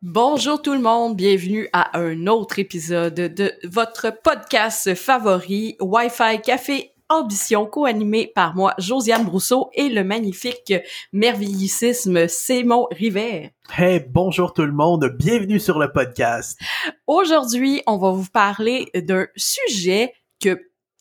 Bonjour tout le monde, bienvenue à un autre épisode de votre podcast favori, Wi-Fi Café Ambition, co-animé par moi, Josiane Brousseau, et le magnifique merveillisme Simon Rivet. Hey, bonjour tout le monde, bienvenue sur le podcast. Aujourd'hui, on va vous parler d'un sujet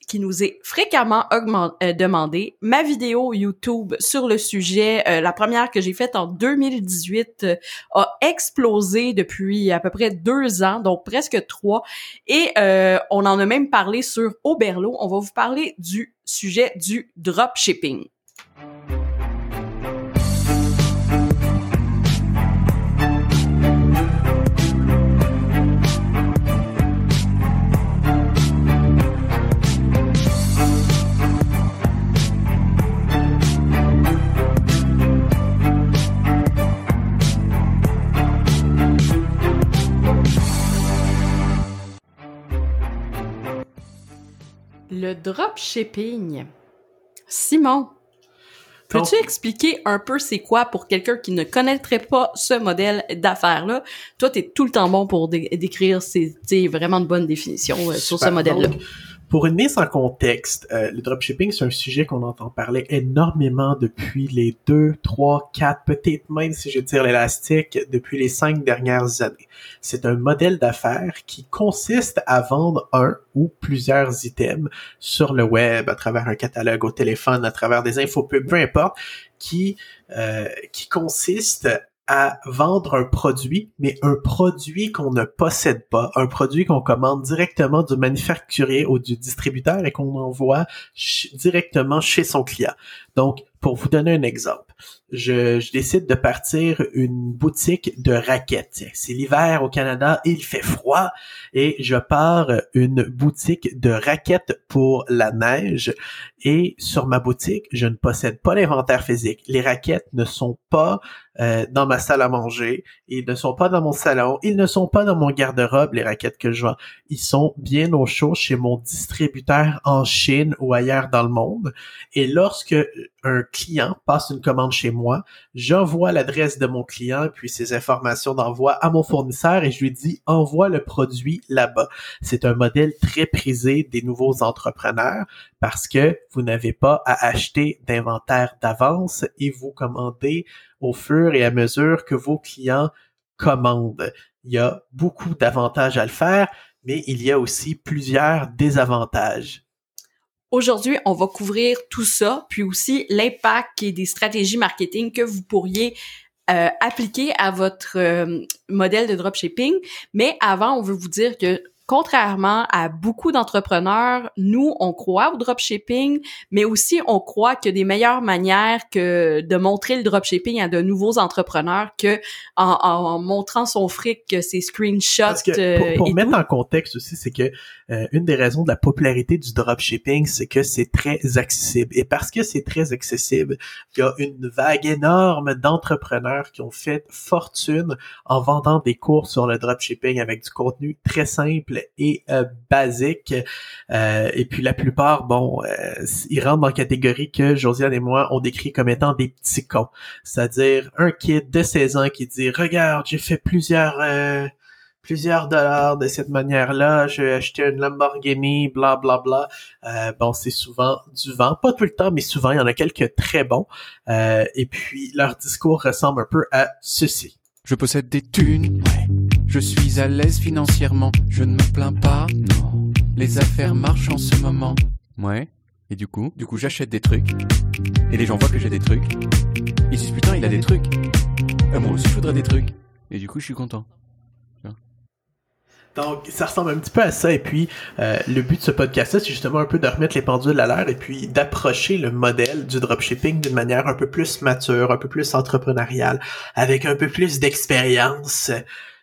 qui nous est fréquemment demandé. Ma vidéo YouTube sur le sujet, la première que j'ai faite en 2018, a explosé depuis à peu près 2 ans, donc presque 3. Et on en a même parlé sur Oberlo. On va vous parler du sujet du dropshipping. Le dropshipping. Simon, peux-tu expliquer un peu c'est quoi pour quelqu'un qui ne connaîtrait pas ce modèle d'affaires-là? Toi, t'es tout le temps bon pour décrire vraiment de bonnes définitions sur ce modèle-là. Donc, pour une mise en contexte, le dropshipping, c'est un sujet qu'on entend parler énormément depuis les 2, 3, 4, peut-être même, si je tire l'élastique, depuis les 5 dernières années. C'est un modèle d'affaires qui consiste à vendre un ou plusieurs items sur le web, à travers un catalogue, au téléphone, à travers des infopubs, peu importe, qui consiste à vendre un produit, mais un produit qu'on ne possède pas, un produit qu'on commande directement du manufacturier ou du distributeur et qu'on envoie directement chez son client. Donc, pour vous donner un exemple, je décide de partir une boutique de raquettes. C'est l'hiver au Canada, il fait froid et je pars une boutique de raquettes pour la neige. Et sur ma boutique, je ne possède pas l'inventaire physique. Les raquettes ne sont pas dans ma salle à manger, ils ne sont pas dans mon salon, ils ne sont pas dans mon garde-robe, les raquettes que je vends. Ils sont bien au chaud chez mon distributeur en Chine ou ailleurs dans le monde. Et lorsque un client passe une commande chez moi, j'envoie l'adresse de mon client puis ses informations d'envoi à mon fournisseur et je lui dis « envoie le produit là-bas ». C'est un modèle très prisé des nouveaux entrepreneurs parce que vous n'avez pas à acheter d'inventaire d'avance et vous commandez au fur et à mesure que vos clients commandent. Il y a beaucoup d'avantages à le faire, mais il y a aussi plusieurs désavantages. Aujourd'hui, on va couvrir tout ça, puis aussi l'impact et des stratégies marketing que vous pourriez appliquer à votre modèle de dropshipping. Mais avant, on veut vous dire que contrairement à beaucoup d'entrepreneurs, nous, on croit au dropshipping, mais aussi on croit qu'il y a des meilleures manières que de montrer le dropshipping à de nouveaux entrepreneurs que en montrant son fric, ses screenshots. Parce que pour mettre en contexte aussi, c'est que une des raisons de la popularité du dropshipping, c'est que c'est très accessible. Et parce que c'est très accessible, il y a une vague énorme d'entrepreneurs qui ont fait fortune en vendant des cours sur le dropshipping avec du contenu très simple et basique. Et puis la plupart, ils rentrent dans la catégorie que Josiane et moi, on décrit comme étant des petits cons. C'est-à-dire un kid de 16 ans qui dit « Regarde, j'ai fait plusieurs dollars de cette manière-là, j'ai acheté une Lamborghini, bla bla bla. » C'est souvent du vent. Pas tout le temps, mais souvent, il y en a quelques très bons. Et puis leur discours ressemble un peu à ceci. « Je possède des thunes. » Je suis à l'aise financièrement, je ne me plains pas, non. Les affaires marchent en ce moment. Ouais, et du coup j'achète des trucs, et les gens voient que j'ai des trucs, ils disent putain il a des trucs, moi aussi je voudrais des trucs, et du coup je suis content. Donc, ça ressemble un petit peu à ça. Et puis, le but de ce podcast-là, c'est justement un peu de remettre les pendules à l'heure et puis d'approcher le modèle du dropshipping d'une manière un peu plus mature, un peu plus entrepreneuriale, avec un peu plus d'expérience.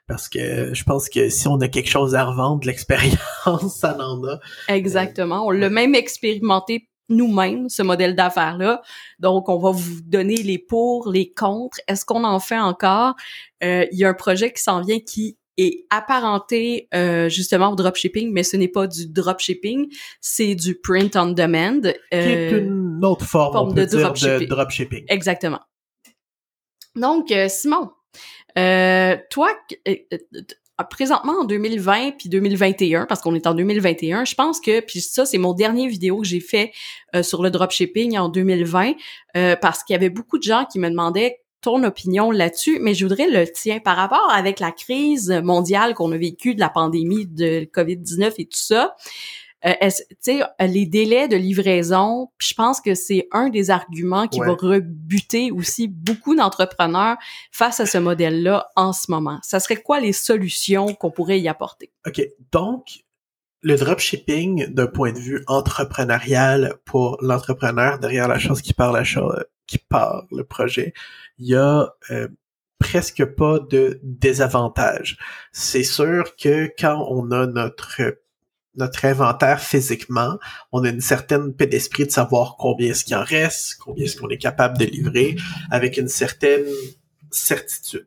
Parce que je pense que si on a quelque chose à revendre, l'expérience, ça en a. Exactement. On l'a même expérimenté nous-mêmes, ce modèle d'affaires-là. Donc, on va vous donner les pour, les contre. Est-ce qu'on en fait encore? Il y a un projet qui s'en vient qui est apparenté justement au dropshipping, mais ce n'est pas du dropshipping, c'est du print on demand. Qui est une autre forme, on peut dire, de dropshipping. Exactement. Donc, Simon... Toi, présentement en 2020 puis 2021, parce qu'on est en 2021, je pense que, puis ça c'est mon dernier vidéo que j'ai fait sur le dropshipping en 2020, parce qu'il y avait beaucoup de gens qui me demandaient ton opinion là-dessus, mais je voudrais le tien par rapport avec la crise mondiale qu'on a vécue de la pandémie de COVID-19 et tout ça. Tu sais, les délais de livraison, puis je pense que c'est un des arguments qui va rebuter aussi beaucoup d'entrepreneurs face à ce modèle-là en ce moment. Ça serait quoi les solutions qu'on pourrait y apporter? OK. Donc, le dropshipping, d'un point de vue entrepreneurial pour l'entrepreneur derrière la chose qui parle, le projet, il y a presque pas de désavantage. C'est sûr que quand on a notre inventaire physiquement, on a une certaine paix d'esprit de savoir combien est-ce qu'il en reste, combien est-ce qu'on est capable de livrer, avec une certaine certitude.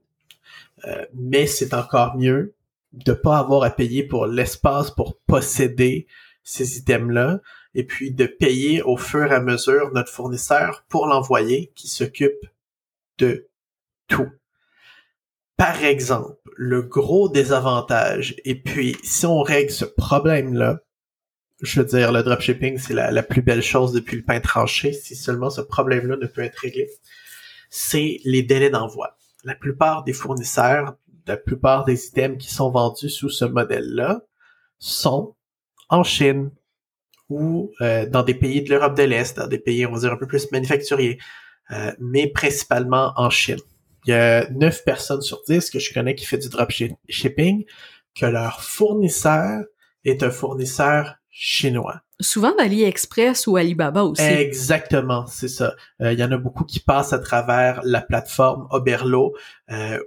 Mais c'est encore mieux de pas avoir à payer pour l'espace pour posséder ces items-là, et puis de payer au fur et à mesure notre fournisseur pour l'envoyer qui s'occupe de tout. Par exemple, le gros désavantage, et puis si on règle ce problème-là, je veux dire, le dropshipping, c'est la plus belle chose depuis le pain tranché, si seulement ce problème-là ne peut être réglé, c'est les délais d'envoi. La plupart des fournisseurs, la plupart des items qui sont vendus sous ce modèle-là sont en Chine ou dans des pays de l'Europe de l'Est, dans des pays, on va dire, un peu plus manufacturiers, mais principalement en Chine. Il y a 9 personnes sur 10 que je connais qui fait du dropshipping, que leur fournisseur est un fournisseur chinois. Souvent d'AliExpress ou Alibaba aussi. Exactement, c'est ça. Il y en a beaucoup qui passent à travers la plateforme Oberlo,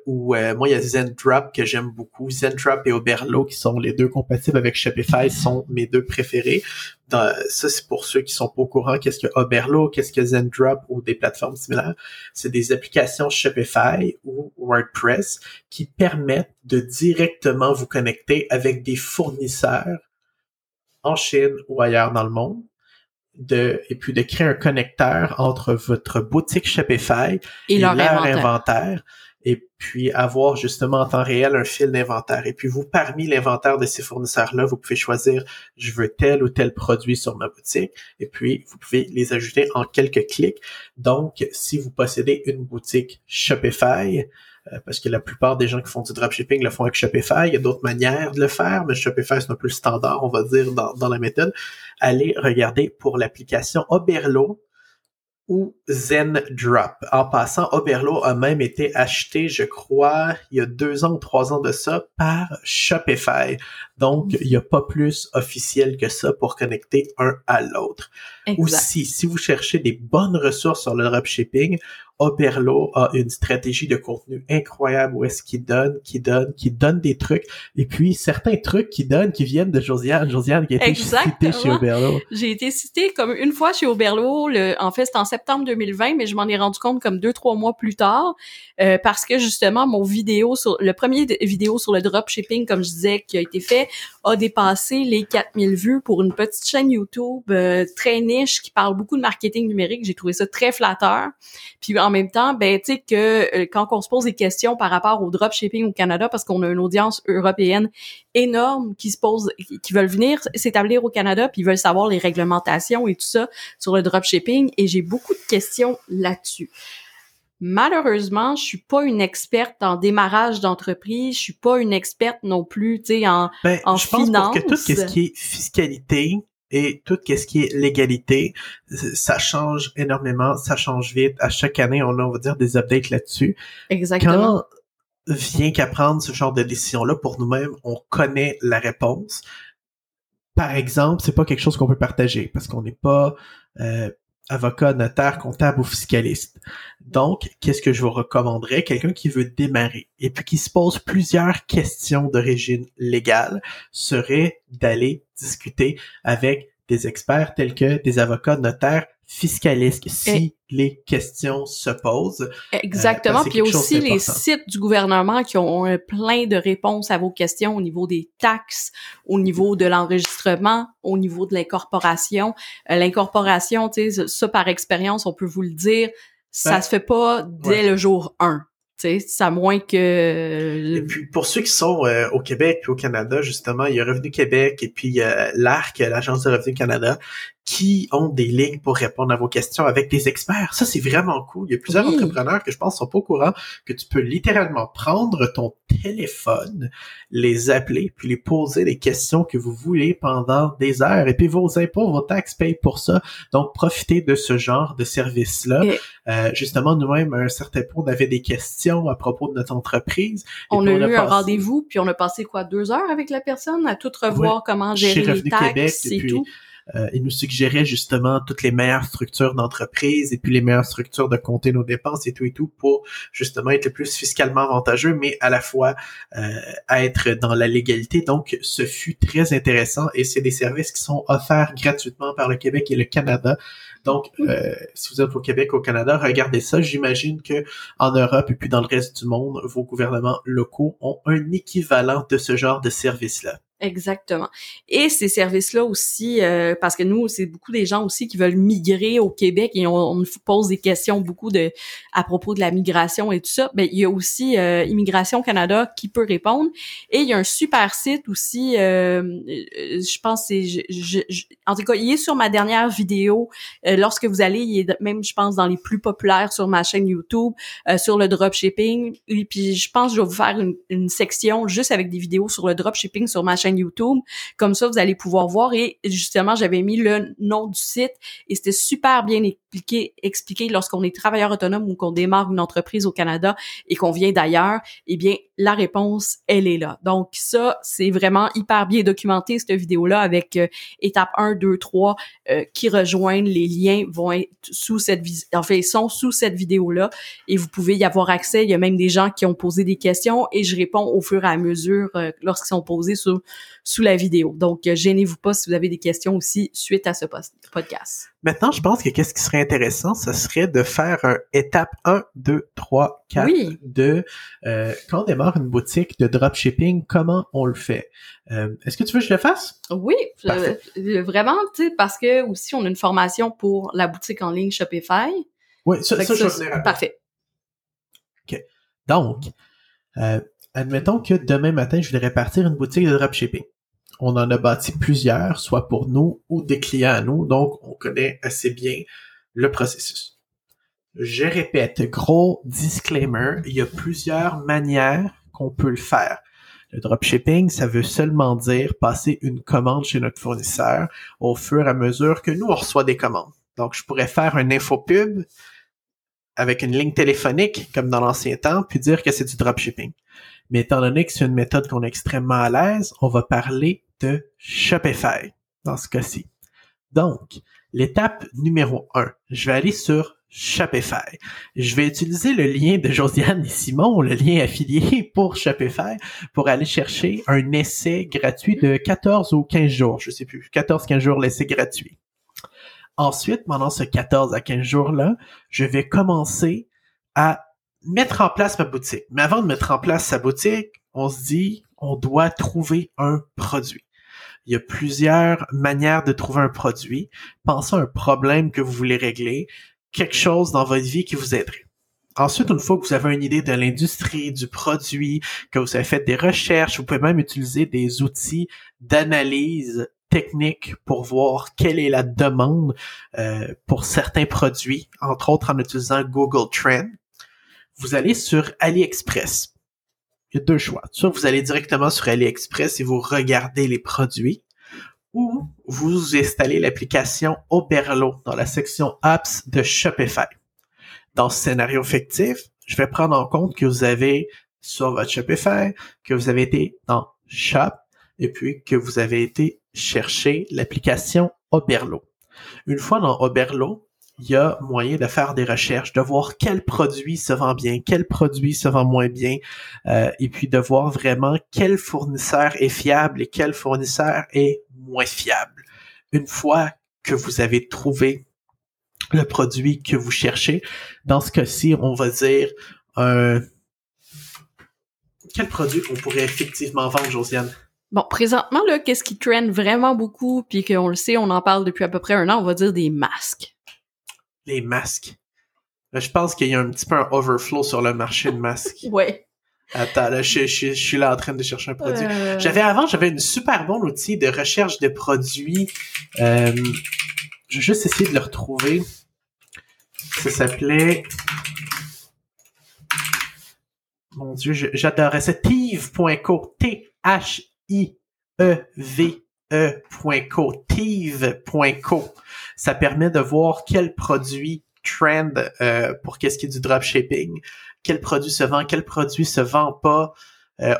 où moi, il y a Zendrop que j'aime beaucoup. Zendrop et Oberlo, qui sont les deux compatibles avec Shopify, sont mes deux préférés. Ça, c'est pour ceux qui sont pas au courant. Qu'est-ce que Oberlo, qu'est-ce que Zendrop ou des plateformes similaires? C'est des applications Shopify ou WordPress qui permettent de directement vous connecter avec des fournisseurs en Chine ou ailleurs dans le monde, et puis de créer un connecteur entre votre boutique Shopify et leur inventaire, et puis avoir justement en temps réel un fil d'inventaire. Et puis vous, parmi l'inventaire de ces fournisseurs-là, vous pouvez choisir « je veux tel ou tel produit sur ma boutique », et puis vous pouvez les ajouter en quelques clics. Donc, si vous possédez une boutique Shopify, parce que la plupart des gens qui font du dropshipping le font avec Shopify. Il y a d'autres manières de le faire, mais Shopify, c'est un peu le standard, on va dire, dans la méthode. Allez regarder pour l'application Oberlo ou Zendrop. En passant, Oberlo a même été acheté, je crois, il y a 2 ans ou 3 ans de ça, par Shopify. Donc, il n'y a pas plus officiel que ça pour connecter un à l'autre. Exact. Aussi, si vous cherchez des bonnes ressources sur le dropshipping, Oberlo a une stratégie de contenu incroyable où est-ce qu'il donne des trucs. Et puis, certains trucs qu'il donne qui viennent de Josiane qui a été citée chez Oberlo. J'ai été citée comme une fois chez Oberlo, en fait, c'était en septembre 2020, mais je m'en ai rendu compte comme 2-3 mois plus tard, parce que justement, le premier vidéo sur le dropshipping, comme je disais, qui a été fait, a dépassé les 4000 vues pour une petite chaîne YouTube très niche qui parle beaucoup de marketing numérique. J'ai trouvé ça très flatteur. Puis, en même temps, ben tu sais que quand on se pose des questions par rapport au dropshipping au Canada, parce qu'on a une audience européenne énorme qui veulent venir s'établir au Canada, puis ils veulent savoir les réglementations et tout ça sur le dropshipping, et j'ai beaucoup de questions là-dessus. Malheureusement, je suis pas une experte en démarrage d'entreprise, je suis pas une experte non plus, tu sais, en finance. Je pense que tout ce qui est fiscalité et tout ce qui est légalité, ça change énormément, ça change vite. À chaque année, on a, on va dire, des updates là-dessus. Exactement. Quand vient qu'à prendre ce genre de décision-là, pour nous-mêmes, on connaît la réponse. Par exemple, c'est pas quelque chose qu'on peut partager parce qu'on n'est pas avocat, notaire, comptable ou fiscaliste. Donc, qu'est-ce que je vous recommanderais? Quelqu'un qui veut démarrer et puis qui se pose plusieurs questions d'origine légale serait d'aller discuter avec des experts tels que des avocats, notaires, fiscalistes, si les questions se posent. Exactement, puis aussi les sites du gouvernement qui ont plein de réponses à vos questions au niveau des taxes, au niveau de l'enregistrement, au niveau de l'incorporation. L'incorporation, tu sais, ça par expérience, on peut vous le dire, ça se fait pas dès le jour 1. tu sais, ça moins que... Et puis, pour ceux qui sont au Québec puis au Canada, justement, il y a Revenu Québec et puis l'ARC, l'Agence de Revenu Canada, qui ont des lignes pour répondre à vos questions avec des experts. Ça, c'est vraiment cool. Il y a plusieurs entrepreneurs que je pense sont pas au courant que tu peux littéralement prendre ton téléphone, les appeler, puis les poser les questions que vous voulez pendant des heures. Et puis, vos impôts, vos taxes payent pour ça. Donc, profitez de ce genre de service-là. Et... justement, nous-mêmes, à un certain point, on avait des questions à propos de notre entreprise. On a eu un rendez-vous, puis on a passé, 2 heures avec la personne à tout revoir, comment gérer les taxes Québec, et tout. Il nous suggérait justement toutes les meilleures structures d'entreprise et puis les meilleures structures de compter nos dépenses et tout pour justement être le plus fiscalement avantageux, mais à la fois être dans la légalité. Donc, ce fut très intéressant et c'est des services qui sont offerts gratuitement par le Québec et le Canada. Donc, si vous êtes au Québec, au Canada, regardez ça. J'imagine que en Europe et puis dans le reste du monde, vos gouvernements locaux ont un équivalent de ce genre de service-là. Exactement. Et ces services-là aussi, parce que nous, c'est beaucoup des gens aussi qui veulent migrer au Québec et on nous pose des questions beaucoup à propos de la migration et tout ça. Ben, il y a aussi Immigration Canada qui peut répondre. Et il y a un super site aussi, je pense c'est... en tout cas, il est sur ma dernière vidéo. Lorsque vous allez, il est même, je pense, dans les plus populaires sur ma chaîne YouTube, sur le dropshipping. Et puis, je pense que je vais vous faire une section juste avec des vidéos sur le dropshipping sur ma chaîne YouTube. Comme ça, vous allez pouvoir voir. Et justement, j'avais mis le nom du site et c'était super bien expliqué lorsqu'on est travailleur autonome ou qu'on démarre une entreprise au Canada et qu'on vient d'ailleurs, eh bien, la réponse, elle est là. Donc ça, c'est vraiment hyper bien documenté, cette vidéo-là, avec étape 1, 2, 3 qui rejoignent. Les liens vont être sous cette ils sont sous cette vidéo-là et vous pouvez y avoir accès. Il y a même des gens qui ont posé des questions et je réponds au fur et à mesure lorsqu'ils sont posés sous la vidéo. Donc, gênez-vous pas si vous avez des questions aussi suite à ce podcast. Maintenant, je pense que qu'est-ce qui serait intéressant, ce serait de faire un étape 1, 2, 3, 4 de quand on démarre une boutique de dropshipping, comment on le fait? Est-ce que tu veux que je le fasse? Oui, vraiment, tu sais, parce que aussi, on a une formation pour la boutique en ligne Shopify. Oui, ça je vais venir après. Parfait. OK. Donc, admettons que demain matin, je voudrais partir une boutique de dropshipping. On en a bâti plusieurs, soit pour nous ou des clients à nous, donc on connaît assez bien le processus. Je répète, gros disclaimer, il y a plusieurs manières qu'on peut le faire. Le dropshipping, ça veut seulement dire passer une commande chez notre fournisseur au fur et à mesure que nous, on reçoit des commandes. Donc, je pourrais faire une infopub avec une ligne téléphonique, comme dans l'ancien temps, puis dire que c'est du dropshipping. Mais étant donné que c'est une méthode qu'on est extrêmement à l'aise, on va parler de Shopify dans ce cas-ci. Donc, l'étape numéro 1, je vais aller sur Shopify. Je vais utiliser le lien de Josiane et Simon, le lien affilié pour Shopify, pour aller chercher un essai gratuit de 14 ou 15 jours, je sais plus, 14-15 jours l'essai gratuit. Ensuite, pendant ce 14 à 15 jours-là, je vais commencer à mettre en place ma boutique. Mais avant de mettre en place sa boutique, on se dit, on doit trouver un produit. Il y a plusieurs manières de trouver un produit. Pensez à un problème que vous voulez régler, quelque chose dans votre vie qui vous aiderait. Ensuite, une fois que vous avez une idée de l'industrie, du produit, que vous avez fait des recherches, vous pouvez même utiliser des outils d'analyse technique pour voir quelle est la demande pour certains produits, entre autres en utilisant Google Trends. Vous allez sur AliExpress. Il y a 2 choix. Soit vous allez directement sur AliExpress et vous regardez les produits, ou vous installez l'application Oberlo dans la section Apps de Shopify. Dans ce scénario fictif, je vais prendre en compte que vous avez sur votre Shopify, que vous avez été dans Shop, et puis que vous avez été chercher l'application Oberlo. Une fois dans Oberlo, il y a moyen de faire des recherches, de voir quel produit se vend bien, quel produit se vend moins bien, et puis de voir vraiment quel fournisseur est fiable et quel fournisseur est moins fiable. Une fois que vous avez trouvé le produit que vous cherchez, dans ce cas-ci, on va dire quel produit on pourrait effectivement vendre, Josiane? Bon, présentement, là, qu'est-ce qui trend vraiment beaucoup, puis qu'on le sait, on en parle depuis à peu près 1 an, on va dire des masques. Les masques. Là, je pense qu'il y a un petit peu un overflow sur le marché de masques. Ouais. Attends, là, je suis là en train de chercher un produit. J'avais une super bon outil de recherche de produits. Je vais juste essayer de le retrouver. Ça s'appelait... Mon Dieu, j'adorais ça. thieve.co. thieve.co. thieve.co. Ça permet de voir quels produits trend pour qu'est-ce qui est du dropshipping. Quel produit se vend, quel produit se vend pas. Un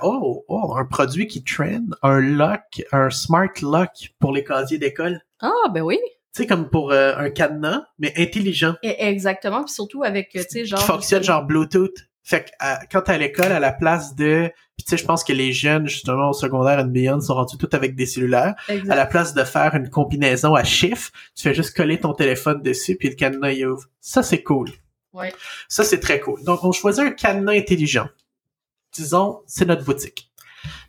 produit qui trend, un lock, un smart lock pour les casiers d'école. Ah, ben oui. Tu sais, comme pour un cadenas, mais intelligent. Exactement, puis surtout avec, tu sais, genre... Qui fonctionne genre Bluetooth. Fait que quand t'es à l'école, à la place de... Puis tu sais, je pense que les jeunes, justement, au secondaire, and beyond, sont rendus tout avec des cellulaires. Exact. À la place de faire une combinaison à chiffres, tu fais juste coller ton téléphone dessus, puis le cadenas, il ouvre. Ça, c'est cool. Ouais. Ça, c'est très cool. Donc, on choisit un cadenas intelligent. Disons, c'est notre boutique.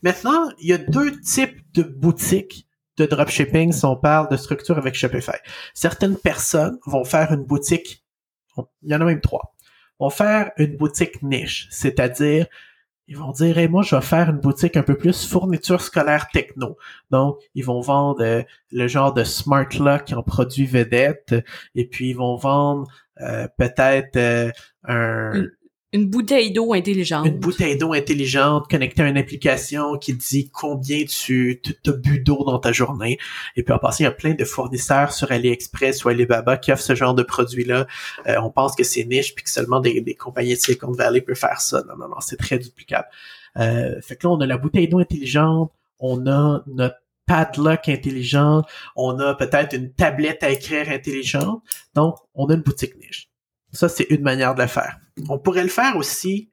Maintenant, il y a deux types de boutiques de dropshipping si on parle de structure avec Shopify. Certaines personnes vont faire une boutique, il y en a même trois, vont faire une boutique niche, c'est-à-dire, ils vont dire, hey, moi, je vais faire une boutique un peu plus fourniture scolaire techno. Donc, ils vont vendre le genre de smart lock en produits vedettes, et puis ils vont vendre peut-être une bouteille d'eau intelligente. Une bouteille d'eau intelligente connectée à une application qui dit combien tu as bu d'eau dans ta journée. Et puis, en passant, il y a plein de fournisseurs sur AliExpress ou Alibaba qui offrent ce genre de produits-là. On pense que c'est niche puis que seulement des compagnies de Silicon Valley peuvent faire ça. Non, c'est très duplicable. Fait que là, on a la bouteille d'eau intelligente, on a notre padlock intelligent, on a peut-être une tablette à écrire intelligente. Donc, on a une boutique niche. Ça, c'est une manière de le faire. On pourrait le faire aussi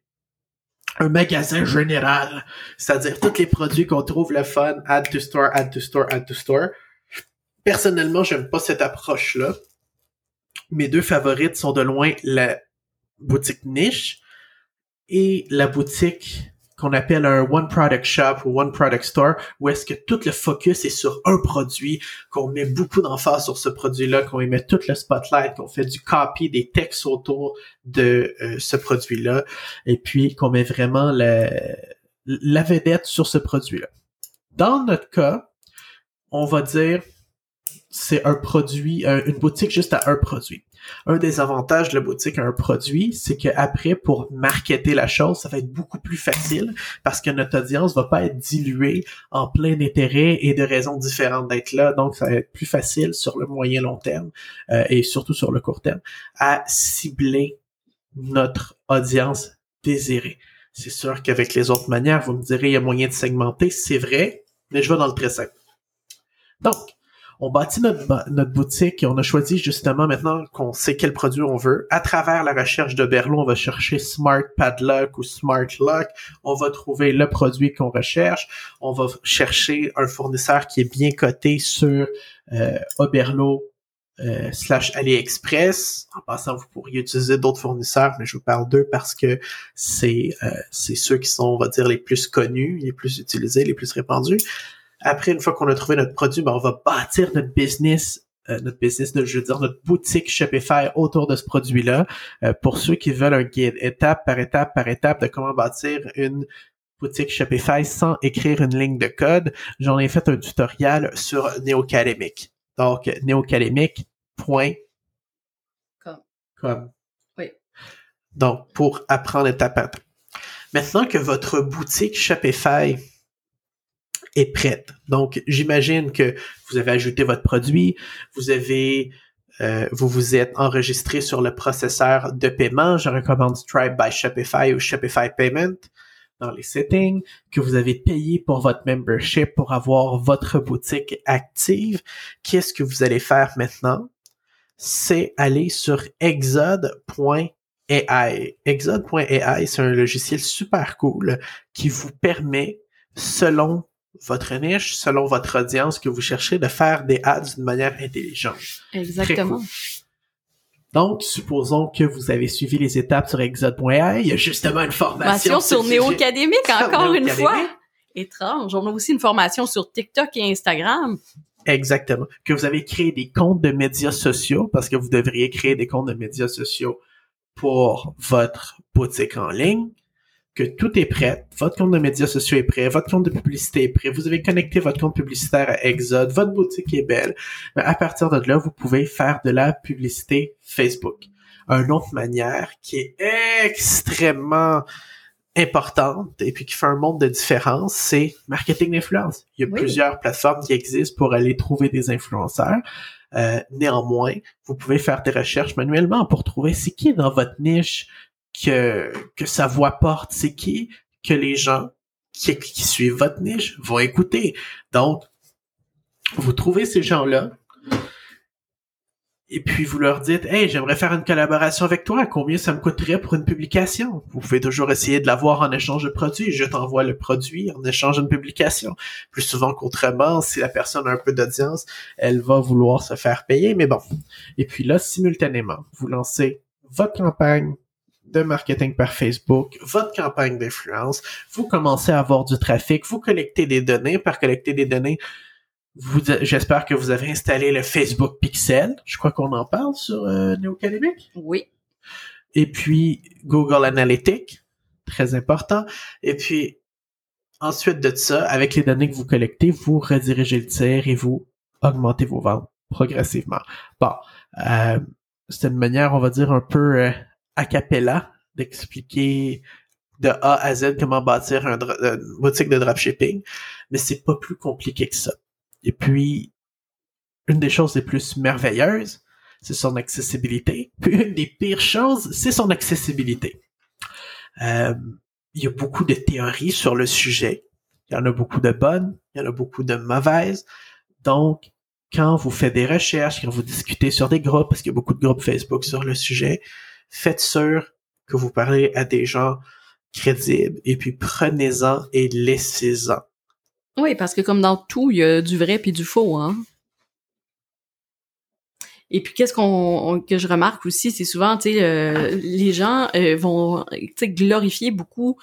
un magasin général, c'est-à-dire tous les produits qu'on trouve le fun, add to store, add to store, add to store. Personnellement, j'aime pas cette approche-là. Mes deux favorites sont de loin la boutique niche et la boutique qu'on appelle un one product shop ou one product store, où est-ce que tout le focus est sur un produit, qu'on met beaucoup d'emphase sur ce produit-là, qu'on y met tout le spotlight, qu'on fait du copy, des textes autour de ce produit-là, et puis qu'on met vraiment la vedette sur ce produit-là. Dans notre cas, on va dire c'est un produit, une boutique juste à un produit. Un des avantages de la boutique à un produit, c'est qu'après, pour marketer la chose, ça va être beaucoup plus facile parce que notre audience va pas être diluée en plein d'intérêts et de raisons différentes d'être là. Donc, ça va être plus facile sur le moyen long terme et surtout sur le court terme à cibler notre audience désirée. C'est sûr qu'avec les autres manières, vous me direz, il y a moyen de segmenter. C'est vrai, mais je vais dans le très simple. Donc, on bâtit notre boutique et on a choisi justement maintenant qu'on sait quel produit on veut. À travers la recherche de Berlot, on va chercher Smart Padlock ou Smart Lock. On va trouver le produit qu'on recherche. On va chercher un fournisseur qui est bien coté sur Oberlo / AliExpress. En passant, vous pourriez utiliser d'autres fournisseurs, mais je vous parle d'eux parce que c'est ceux qui sont, on va dire, les plus connus, les plus utilisés, les plus répandus. Après, une fois qu'on a trouvé notre produit, on va bâtir notre boutique Shopify autour de ce produit-là. Pour ceux qui veulent un guide étape par étape de comment bâtir une boutique Shopify sans écrire une ligne de code, j'en ai fait un tutoriel sur NéoCalémique. Donc, NéoCalémique.com. Oui. Donc, pour apprendre étape à étape. Maintenant que votre boutique Shopify est prête. Donc, j'imagine que vous avez ajouté votre produit, vous vous êtes enregistré sur le processeur de paiement. Je recommande Stripe by Shopify ou Shopify Payment dans les settings, que vous avez payé pour votre membership pour avoir votre boutique active. Qu'est-ce que vous allez faire maintenant? C'est aller sur exode.ai. Exode.ai, c'est un logiciel super cool qui vous permet, selon votre niche, selon votre audience que vous cherchez, de faire des ads d'une manière intelligente. Exactement. Cool. Donc, supposons que vous avez suivi les étapes sur exode.ai. Il y a justement une formation sur NéoAcadémique, encore une fois. Étrange. On a aussi une formation sur TikTok et Instagram. Exactement. Que vous avez créé des comptes de médias sociaux, parce que vous devriez créer des comptes de médias sociaux pour votre boutique en ligne, que tout est prêt, votre compte de médias sociaux est prêt, votre compte de publicité est prêt, vous avez connecté votre compte publicitaire à Exode, votre boutique est belle. Mais à partir de là, vous pouvez faire de la publicité Facebook. Une autre manière qui est extrêmement importante et puis qui fait un monde de différence, c'est marketing d'influence. Il y a plusieurs plateformes qui existent pour aller trouver des influenceurs. Néanmoins, vous pouvez faire des recherches manuellement pour trouver c'est qui dans votre niche que sa voix porte, c'est qui que les gens qui suivent votre niche vont écouter. Donc, vous trouvez ces gens-là et puis vous leur dites « Hey, j'aimerais faire une collaboration avec toi, combien ça me coûterait pour une publication? » Vous pouvez toujours essayer de l'avoir en échange de produits. Je t'envoie le produit en échange d'une publication. Plus souvent qu'autrement, si la personne a un peu d'audience, elle va vouloir se faire payer, mais bon. Et puis là, simultanément, vous lancez votre campagne de marketing par Facebook, votre campagne d'influence, vous commencez à avoir du trafic, vous collectez des données, par collecter des données, j'espère que vous avez installé le Facebook Pixel. Je crois qu'on en parle sur NeoCalémique. Oui. Et puis, Google Analytics, très important. Et puis, ensuite de ça, avec les données que vous collectez, vous redirigez le tir et vous augmentez vos ventes progressivement. Bon, c'est une manière, on va dire, un peu a cappella d'expliquer de A à Z comment bâtir une boutique de dropshipping, mais c'est pas plus compliqué que ça. Et puis, une des choses les plus merveilleuses, c'est son accessibilité. Puis, une des pires choses, c'est son accessibilité. Il y a beaucoup de théories sur le sujet. Il y en a beaucoup de bonnes, il y en a beaucoup de mauvaises. Donc, quand vous faites des recherches, quand vous discutez sur des groupes, parce qu'il y a beaucoup de groupes Facebook sur le sujet, faites sûr que vous parlez à des gens crédibles et puis prenez-en et laissez-en. Oui, parce que comme dans tout, il y a du vrai puis du faux, hein. Et puis qu'est-ce que je remarque aussi, c'est souvent, tu sais, les gens vont, tu sais, glorifier beaucoup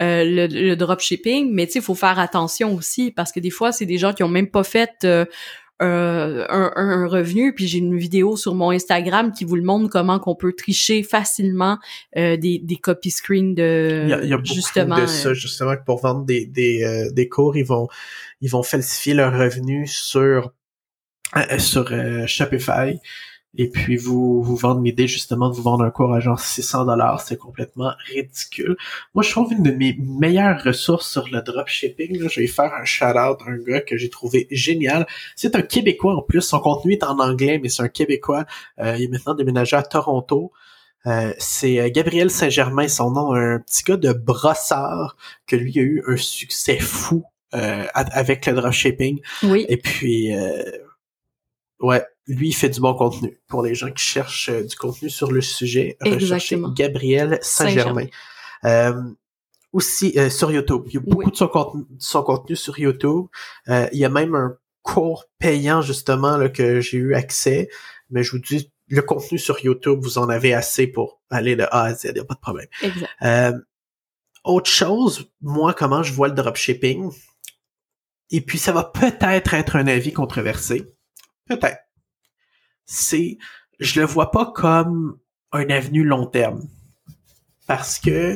le dropshipping, mais tu sais, il faut faire attention aussi parce que des fois, c'est des gens qui ont même pas fait un revenu, puis j'ai une vidéo sur mon Instagram qui vous le montre comment qu'on peut tricher facilement des copy screen de il y a beaucoup justement de ça justement que pour vendre des cours ils vont falsifier leurs revenus sur Shopify et puis vous vendre l'idée justement de vous vendre un cours à genre $600, c'est complètement ridicule. Moi je trouve une de mes meilleures ressources sur le dropshipping, là, je vais faire un shout-out à un gars que j'ai trouvé génial. C'est un Québécois en plus, son contenu est en anglais, mais c'est un Québécois, il est maintenant déménagé à Toronto. C'est Gabriel Saint-Germain, son nom, un petit gars de Brossard que lui a eu un succès fou avec le dropshipping. Oui. Et puis ouais, lui, il fait du bon contenu. Pour les gens qui cherchent du contenu sur le sujet, recherchez Gabriel Saint-Germain. Aussi, sur YouTube. Il y a beaucoup de son contenu sur YouTube. Il y a même un cours payant, justement, là, que j'ai eu accès. Mais je vous dis, le contenu sur YouTube, vous en avez assez pour aller de A à Z. Il n'y a pas de problème. Exact. Autre chose, moi, comment je vois le dropshipping. Et puis, ça va peut-être être un avis controversé. Peut-être. Je le vois pas comme un avenue long terme. Parce que,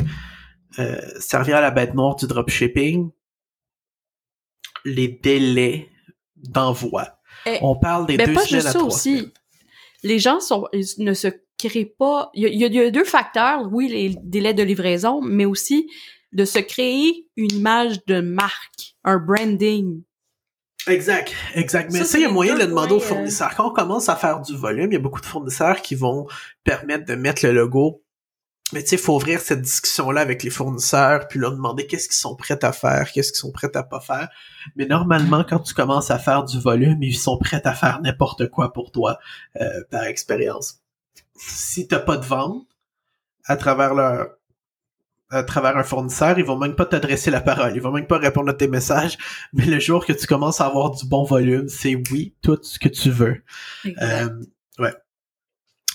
servir à la bête noire du dropshipping, les délais d'envoi. On parle des 2 semaines à 3 semaines. Les gens ne se créent pas. Il y a 2 facteurs. Oui, les délais de livraison, mais aussi de se créer une image de marque, un branding. Exact. Mais ça, il y a moyen de demander aux fournisseurs. Quand on commence à faire du volume, il y a beaucoup de fournisseurs qui vont permettre de mettre le logo. Mais tu sais, il faut ouvrir cette discussion-là avec les fournisseurs, puis leur demander qu'est-ce qu'ils sont prêts à faire, qu'est-ce qu'ils sont prêts à pas faire. Mais normalement, quand tu commences à faire du volume, ils sont prêts à faire n'importe quoi pour toi, par expérience. Si t'as pas de vente, à travers un fournisseur, ils vont même pas t'adresser la parole, ils vont même pas répondre à tes messages, mais le jour que tu commences à avoir du bon volume, c'est oui, tout ce que tu veux. Ouais.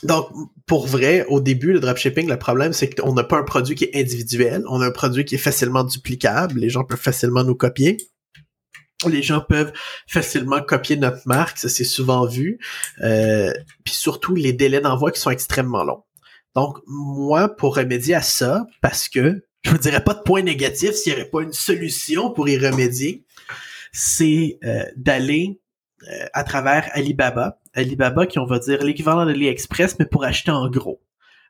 Donc, pour vrai, au début, le dropshipping, le problème, c'est qu'on n'a pas un produit qui est individuel, on a un produit qui est facilement duplicable, les gens peuvent facilement nous copier. Les gens peuvent facilement copier notre marque, ça c'est souvent vu, puis surtout les délais d'envoi qui sont extrêmement longs. Donc, moi, pour remédier à ça, parce que je vous dirais pas de point négatif s'il n'y aurait pas une solution pour y remédier, c'est d'aller à travers Alibaba. Alibaba qui, on va dire, l'équivalent de AliExpress, mais pour acheter en gros.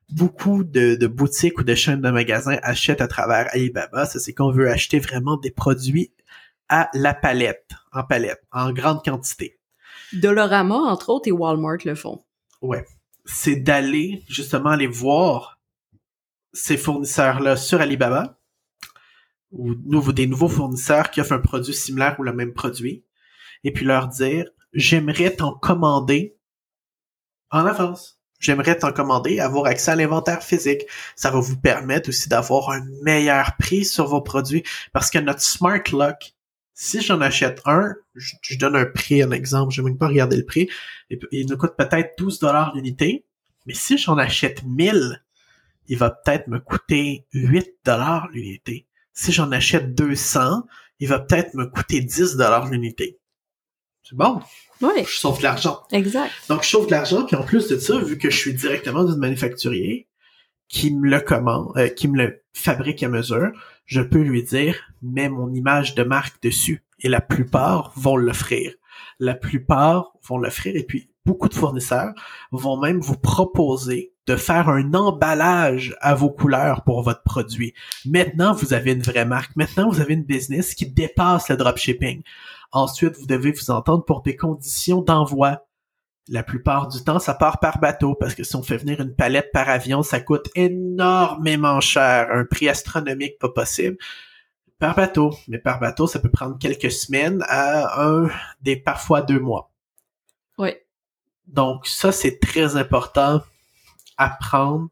Beaucoup de boutiques ou de chaînes de magasins achètent à travers Alibaba. Ça, c'est qu'on veut acheter vraiment des produits à la palette, en grande quantité. Dollarama, entre autres, et Walmart le font. Ouais. C'est d'aller, justement, aller voir ces fournisseurs-là sur Alibaba ou des nouveaux fournisseurs qui offrent un produit similaire ou le même produit et puis leur dire « J'aimerais t'en commander en avance. » J'aimerais t'en commander, avoir accès à l'inventaire physique. Ça va vous permettre aussi d'avoir un meilleur prix sur vos produits parce que notre Smart Lock, si j'en achète un, je donne un prix, un exemple, je n'ai même pas regardé le prix, il nous coûte peut-être 12$ l'unité, mais si j'en achète 1000, il va peut-être me coûter 8$ l'unité. Si j'en achète 200, il va peut-être me coûter 10$ l'unité. C'est bon. Oui. Je sauve de l'argent. Exact. Donc, je sauve de l'argent, puis en plus de ça, vu que je suis directement d'un manufacturier qui me le commande, qui me le fabrique à mesure, je peux lui dire « Mets mon image de marque dessus ». Et la plupart vont l'offrir. Et puis beaucoup de fournisseurs vont même vous proposer de faire un emballage à vos couleurs pour votre produit. Maintenant, vous avez une vraie marque. Maintenant, vous avez une business qui dépasse le dropshipping. Ensuite, vous devez vous entendre pour des conditions d'envoi. La plupart du temps, ça part par bateau parce que si on fait venir une palette par avion, ça coûte énormément cher, un prix astronomique pas possible. Par bateau, mais par bateau, ça peut prendre quelques semaines à parfois 2 mois. Oui. Donc ça, c'est très important à prendre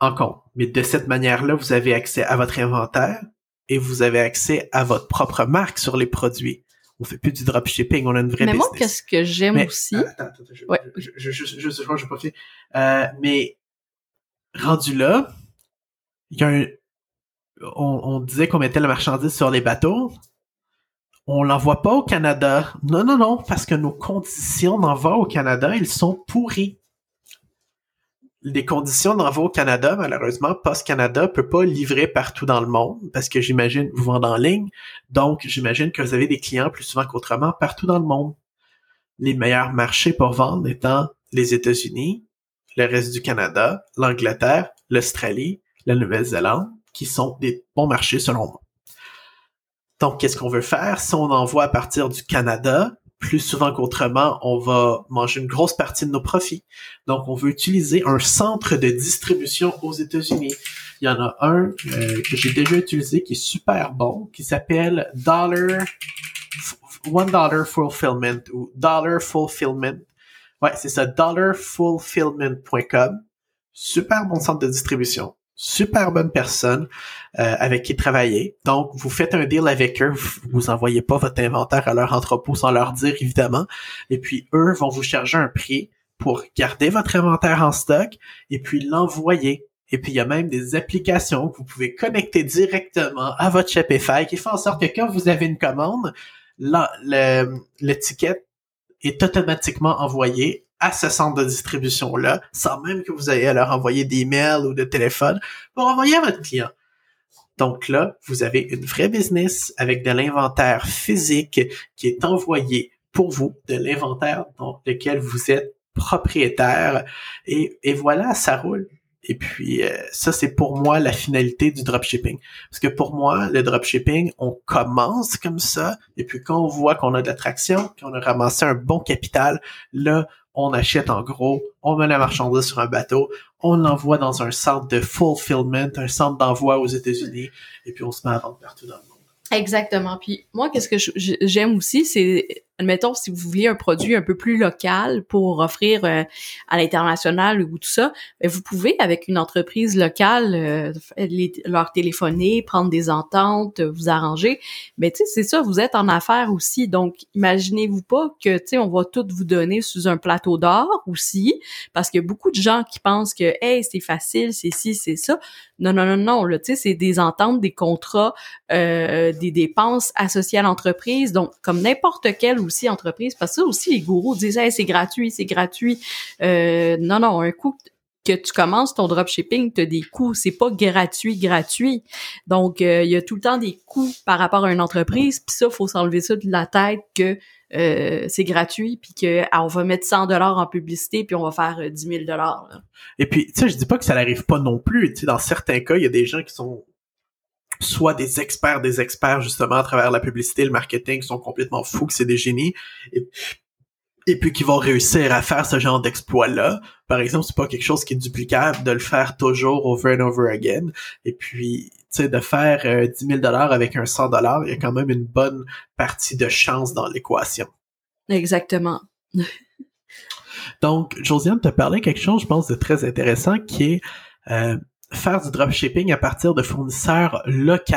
en compte. Mais de cette manière-là, vous avez accès à votre inventaire et vous avez accès à votre propre marque sur les produits. On fait plus du dropshipping, on a une vraie business. Mais moi, qu'est-ce que j'aime aussi... Attends, ouais. Je crois que j'ai pas fait. Mais rendu là, il y a on disait qu'on mettait la marchandise sur les bateaux. On l'envoie pas au Canada. Non, parce que nos conditions d'envoi au Canada, elles sont pourries. Les conditions d'envoi au Canada, malheureusement, Post Canada peut pas livrer partout dans le monde parce que j'imagine vous vendez en ligne, donc j'imagine que vous avez des clients plus souvent qu'autrement partout dans le monde. Les meilleurs marchés pour vendre étant les États-Unis, le reste du Canada, l'Angleterre, l'Australie, la Nouvelle-Zélande, qui sont des bons marchés selon moi. Donc, qu'est-ce qu'on veut faire? Si on envoie à partir du Canada, plus souvent qu'autrement, on va manger une grosse partie de nos profits. Donc, on veut utiliser un centre de distribution aux États-Unis. Il y en a un que j'ai déjà utilisé qui est super bon, qui s'appelle $1 Fulfillment ou Dollar Fulfillment. Ouais, c'est ça, dollarfulfillment.com. Super bon centre de distribution. Super bonne personne avec qui travailler. Donc, vous faites un deal avec eux, vous envoyez pas votre inventaire à leur entrepôt sans leur dire, évidemment. Et puis, eux vont vous charger un prix pour garder votre inventaire en stock et puis l'envoyer. Et puis, il y a même des applications que vous pouvez connecter directement à votre Shopify qui font en sorte que quand vous avez une commande, l'étiquette est automatiquement envoyée à ce centre de distribution-là, sans même que vous ayez à leur envoyer des mails ou de téléphone pour envoyer à votre client. Donc là, vous avez une vraie business avec de l'inventaire physique qui est envoyé pour vous, de l'inventaire dans lequel vous êtes propriétaire. Et voilà, ça roule. Et puis, ça, c'est pour moi la finalité du dropshipping. Parce que pour moi, le dropshipping, on commence comme ça, et puis quand on voit qu'on a de l'attraction, qu'on a ramassé un bon capital, là, on achète en gros, on met la marchandise sur un bateau, on l'envoie dans un centre de fulfillment, un centre d'envoi aux États-Unis, et puis on se met à vendre partout dans le monde. Exactement. Puis moi, qu'est-ce que j'aime aussi, c'est, admettons, si vous voulez un produit un peu plus local pour offrir à l'international ou tout ça, vous pouvez, avec une entreprise locale, leur téléphoner, prendre des ententes, vous arranger. Mais tu sais, c'est ça, vous êtes en affaires aussi. Donc, imaginez-vous pas que, tu sais, on va tout vous donner sous un plateau d'or aussi, parce qu'il y a beaucoup de gens qui pensent que, hey, c'est facile, c'est ci, c'est ça. Non, là, tu sais, c'est des ententes, des contrats, des dépenses associées à l'entreprise. Donc, comme n'importe quelle aussi entreprise, parce que ça aussi, les gourous disent, hey, c'est gratuit, c'est gratuit. Non, un coup que tu commences ton dropshipping, tu as des coûts, c'est pas gratuit. Donc, il y a tout le temps des coûts par rapport à une entreprise, puis ça, il faut s'enlever ça de la tête que c'est gratuit, puis que on va mettre 100$ en publicité, puis on va faire 10 000$. Là. Et puis, tu sais, je dis pas que ça n'arrive pas non plus. Tu sais, dans certains cas, il y a des gens qui sont soit des experts, justement, à travers la publicité, le marketing, qui sont complètement fous, que c'est des génies, et puis qui vont réussir à faire ce genre d'exploit-là. Par exemple, c'est pas quelque chose qui est duplicable de le faire toujours over and over again. Et puis, tu sais, de faire 10 000 $ avec un 100 $, il y a quand même une bonne partie de chance dans l'équation. Exactement. Donc, Josiane, tu as parlé de quelque chose, je pense, de très intéressant, qui est faire du dropshipping à partir de fournisseurs locaux.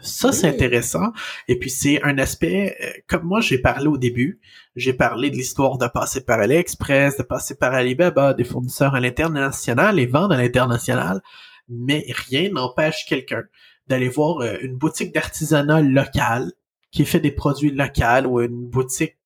Ça, c'est intéressant. Et puis, c'est un aspect, comme moi, j'ai parlé au début. J'ai parlé de l'histoire de passer par AliExpress, de passer par Alibaba, des fournisseurs à l'international et vendre à l'international. Mais rien n'empêche quelqu'un d'aller voir une boutique d'artisanat locale qui fait des produits locaux ou une boutique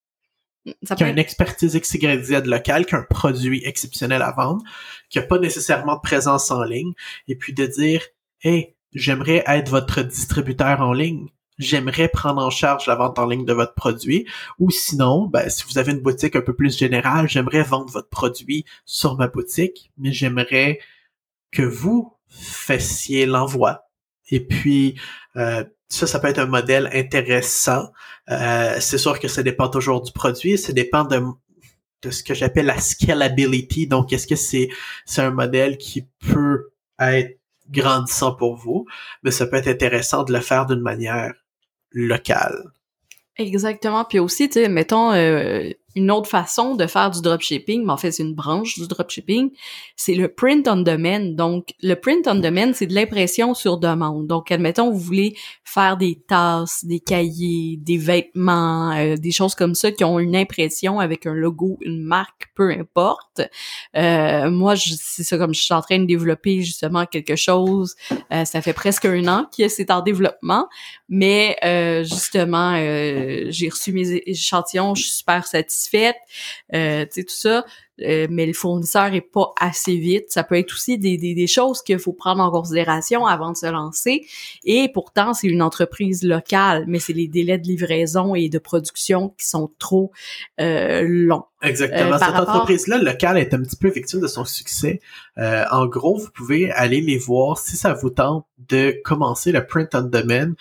qui a une expertise XYZ locale, qui a un produit exceptionnel à vendre, qui n'a pas nécessairement de présence en ligne, et puis de dire « Hey, j'aimerais être votre distributeur en ligne, j'aimerais prendre en charge la vente en ligne de votre produit, ou sinon, ben, si vous avez une boutique un peu plus générale, j'aimerais vendre votre produit sur ma boutique, mais j'aimerais que vous fassiez l'envoi. » Et puis, ça peut être un modèle intéressant. C'est sûr que ça dépend toujours du produit. Ça dépend de ce que j'appelle la scalability. Donc, est-ce que c'est un modèle qui peut être grandissant pour vous? Mais ça peut être intéressant de le faire d'une manière locale. Exactement. Puis aussi, tu sais, mettons, une autre façon de faire du dropshipping, mais en fait, c'est une branche du dropshipping, c'est le print on demand. Donc, le print on demand, c'est de l'impression sur demande. Donc, admettons, vous voulez faire des tasses, des cahiers, des vêtements, des choses comme ça qui ont une impression avec un logo, une marque, peu importe. Moi, c'est ça, comme je suis en train de développer justement quelque chose, ça fait presque 1 an que c'est en développement, mais justement, j'ai reçu mes échantillons, je suis super satisfaite. Tu sais, tout ça, mais le fournisseur est pas assez vite. Ça peut être aussi des choses qu'il faut prendre en considération avant de se lancer. Et pourtant, c'est une entreprise locale, mais c'est les délais de livraison et de production qui sont trop longs. Exactement. Cette entreprise-là locale est un petit peu victime de son succès. En gros, vous pouvez aller les voir si ça vous tente de commencer le print on demand.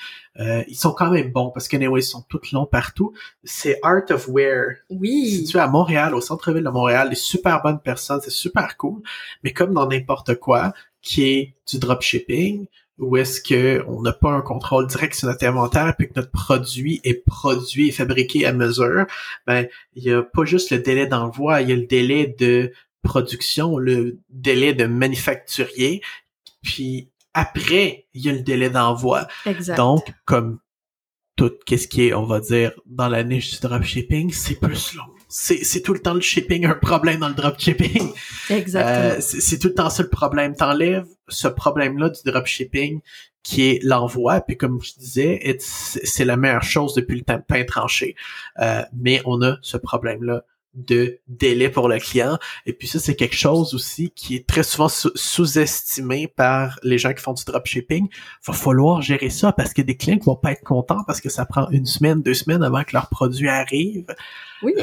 Ils sont quand même bons parce que anyway, ils sont tout longs partout. C'est Art of Wear. Oui. Situé à Montréal, au centre-ville de Montréal, des super bonnes personnes, c'est super cool. Mais comme dans n'importe quoi, qui est du dropshipping, où est-ce que on n'a pas un contrôle direct sur notre inventaire puis que notre produit est produit et fabriqué à mesure, ben il y a pas juste le délai d'envoi, il y a le délai de production, le délai de manufacturier, puis après il y a le délai d'envoi. Exact. Donc comme tout qu'est-ce qui est, on va dire, dans la niche du dropshipping, c'est plus long. C'est tout le temps le shipping, un problème dans le dropshipping. Exactement. C'est tout le temps ça le problème. T'enlèves ce problème-là du dropshipping qui est l'envoi, puis comme je disais, c'est la meilleure chose depuis le temps de pain tranché. Mais on a ce problème-là de délai pour le client. Et puis ça, c'est quelque chose aussi qui est très souvent sous-estimé par les gens qui font du dropshipping. Il va falloir gérer ça parce qu'il y a des clients qui vont pas être contents parce que ça prend 1 semaine, 2 semaines avant que leur produit arrive. Oui.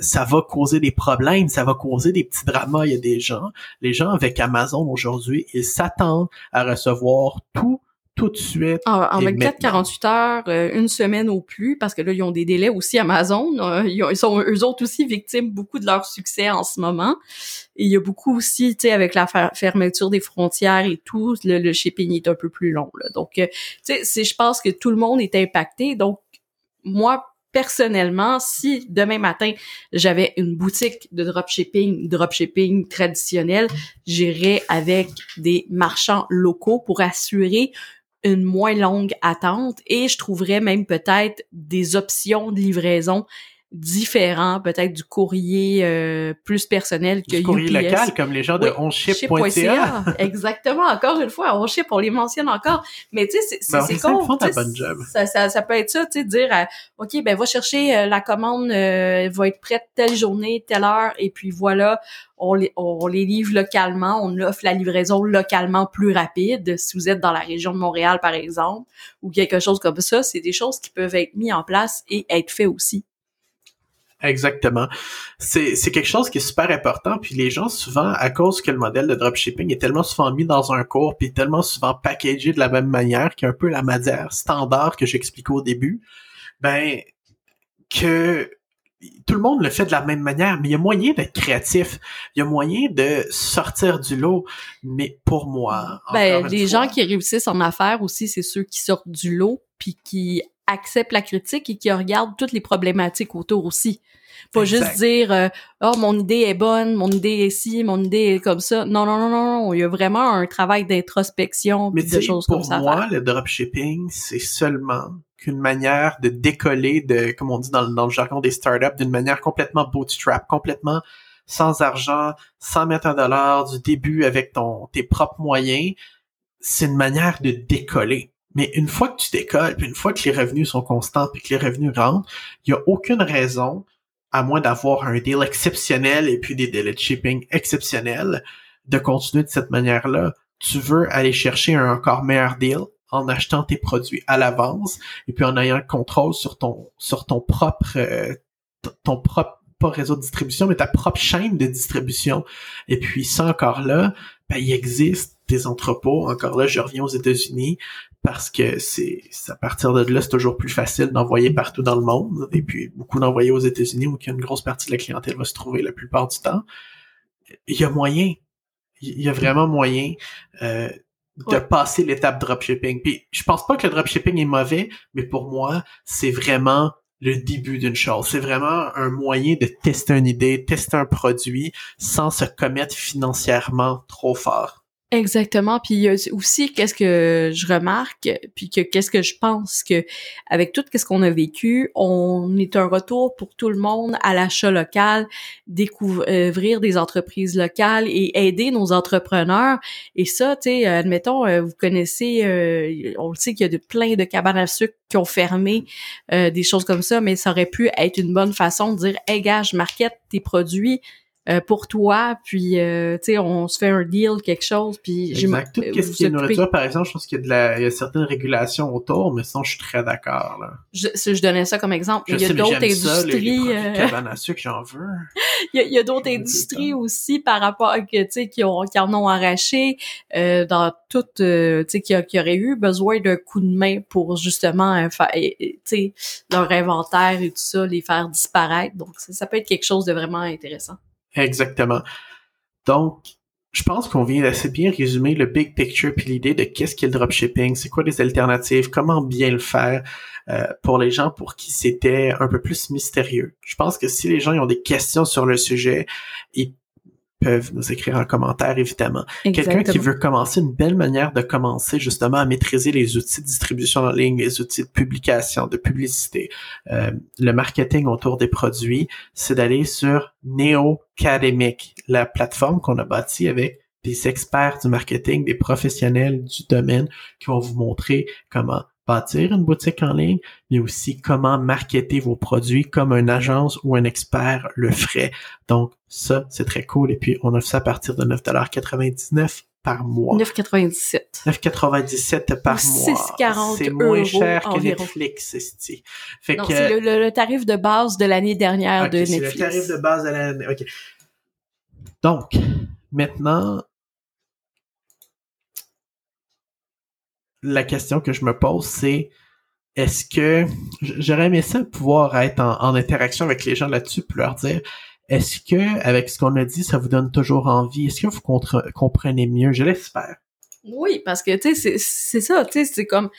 Ça va causer des problèmes, ça va causer des petits dramas. Il y a des gens, les gens avec Amazon aujourd'hui, ils s'attendent à recevoir tout de suite. En 24-48 heures, 1 semaine au plus, parce que là, ils ont des délais aussi Amazon. Ils sont eux autres aussi victimes beaucoup de leur succès en ce moment. Et il y a beaucoup aussi, tu sais, avec la fermeture des frontières et tout, le shipping est un peu plus long. Là. Donc, tu sais, je pense que tout le monde est impacté. Donc, moi, personnellement, si demain matin, j'avais une boutique de dropshipping traditionnel, j'irais avec des marchands locaux pour assurer une moins longue attente et je trouverais même peut-être des options de livraison différent peut-être du courrier plus personnel que UPS. Du courrier local, comme les gens de OnShip.ca. Exactement, encore une fois, OnShip, on les mentionne encore. Mais tu sais, c'est con. Ça peut être ça, tu sais, dire « OK, ben va chercher la commande, va être prête telle journée, telle heure, et puis voilà, on les livre localement, on offre la livraison localement plus rapide. Si vous êtes dans la région de Montréal, par exemple, ou quelque chose comme ça, c'est des choses qui peuvent être mises en place et être faites aussi. Exactement. C'est quelque chose qui est super important, puis les gens souvent, à cause que le modèle de dropshipping est tellement souvent mis dans un cours, puis tellement souvent packagé de la même manière, qui est un peu la manière standard que j'expliquais au début, ben que tout le monde le fait de la même manière, mais il y a moyen d'être créatif, il y a moyen de sortir du lot, mais pour moi... Ben, les gens qui réussissent en affaires aussi, c'est ceux qui sortent du lot, puis qui... accepte la critique et qui regarde toutes les problématiques autour aussi. Pas exact. Juste dire « Oh, mon idée est bonne, mon idée est ci, mon idée est comme ça. » Non. Il y a vraiment un travail d'introspection et de choses comme ça. Mais pour moi, le dropshipping, c'est seulement qu'une manière de décoller, de comme on dit dans le jargon des startups, d'une manière complètement bootstrap, complètement sans argent, sans mettre $1 du début avec tes propres moyens. C'est une manière de décoller. Mais une fois que tu décolles, puis une fois que les revenus sont constants, puis que les revenus rentrent, il n'y a aucune raison, à moins d'avoir un deal exceptionnel et puis des délais de shipping exceptionnels, de continuer de cette manière-là. Tu veux aller chercher un encore meilleur deal en achetant tes produits à l'avance et puis en ayant le contrôle sur ton propre pas réseau de distribution, mais ta propre chaîne de distribution. Et puis ça encore là, ben, il existe des entrepôts. Encore là, je reviens aux États-Unis parce que c'est à partir de là, c'est toujours plus facile d'envoyer partout dans le monde et puis beaucoup d'envoyer aux États-Unis où une grosse partie de la clientèle va se trouver la plupart du temps. Il y a moyen. Il y a vraiment moyen de passer l'étape dropshipping. Puis je pense pas que le dropshipping est mauvais, mais pour moi, c'est vraiment le début d'une chose. C'est vraiment un moyen de tester une idée, tester un produit sans se commettre financièrement trop fort. Exactement, puis aussi qu'est-ce que je remarque, puis qu'est-ce que je pense que avec tout ce qu'on a vécu, on est un retour pour tout le monde à l'achat local, découvrir des entreprises locales et aider nos entrepreneurs. Et ça, tu sais, admettons, vous connaissez, on le sait qu'il y a plein de cabanes à sucre qui ont fermé, des choses comme ça, mais ça aurait pu être une bonne façon de dire « Hey gars, je market tes produits ». Pour toi, puis tu sais, on se fait un deal, quelque chose, puis... Exact, tout ce qui est nourriture, par exemple, je pense qu'il y a il y a certaines régulations autour, mais sinon, je suis très d'accord, là. Je donnais ça comme exemple, il y a d'autres industries... les cabanes à sucre, j'en veux. Il y a d'autres industries aussi, par rapport à que, tu sais, qui en ont arraché, dans toutes, tu sais, qui auraient eu besoin d'un coup de main pour, justement, tu sais, leur inventaire et tout ça, les faire disparaître, donc ça peut être quelque chose de vraiment intéressant. Exactement. Donc, je pense qu'on vient d'assez bien résumer le big picture puis l'idée de qu'est-ce qu'est le dropshipping, c'est quoi les alternatives, comment bien le faire pour les gens pour qui c'était un peu plus mystérieux. Je pense que si les gens ont des questions sur le sujet, ils peuvent nous écrire en commentaire, évidemment. Exactement. Quelqu'un qui veut commencer, une belle manière de commencer justement à maîtriser les outils de distribution en ligne, les outils de publication, de publicité, le marketing autour des produits, c'est d'aller sur NeoCalémique, la plateforme qu'on a bâtie avec des experts du marketing, des professionnels du domaine qui vont vous montrer comment bâtir une boutique en ligne, mais aussi comment marketer vos produits comme une agence ou un expert le ferait. Donc, ça, c'est très cool. Et puis, on offre ça à partir de $9,99 par mois. 9,97 par mois. C'est moins cher que environ. Netflix, c'est-tu. Fait non, que, c'est le tarif de base de l'année dernière de Netflix. C'est le tarif de base de l'année. OK. Donc, maintenant... La question que je me pose, c'est est-ce que j'aurais aimé ça pouvoir être en interaction avec les gens là-dessus pour leur dire est-ce que avec ce qu'on a dit, ça vous donne toujours envie? Est-ce que vous comprenez mieux? Je l'espère. Oui, parce que tu sais, c'est ça, tu sais, c'est comme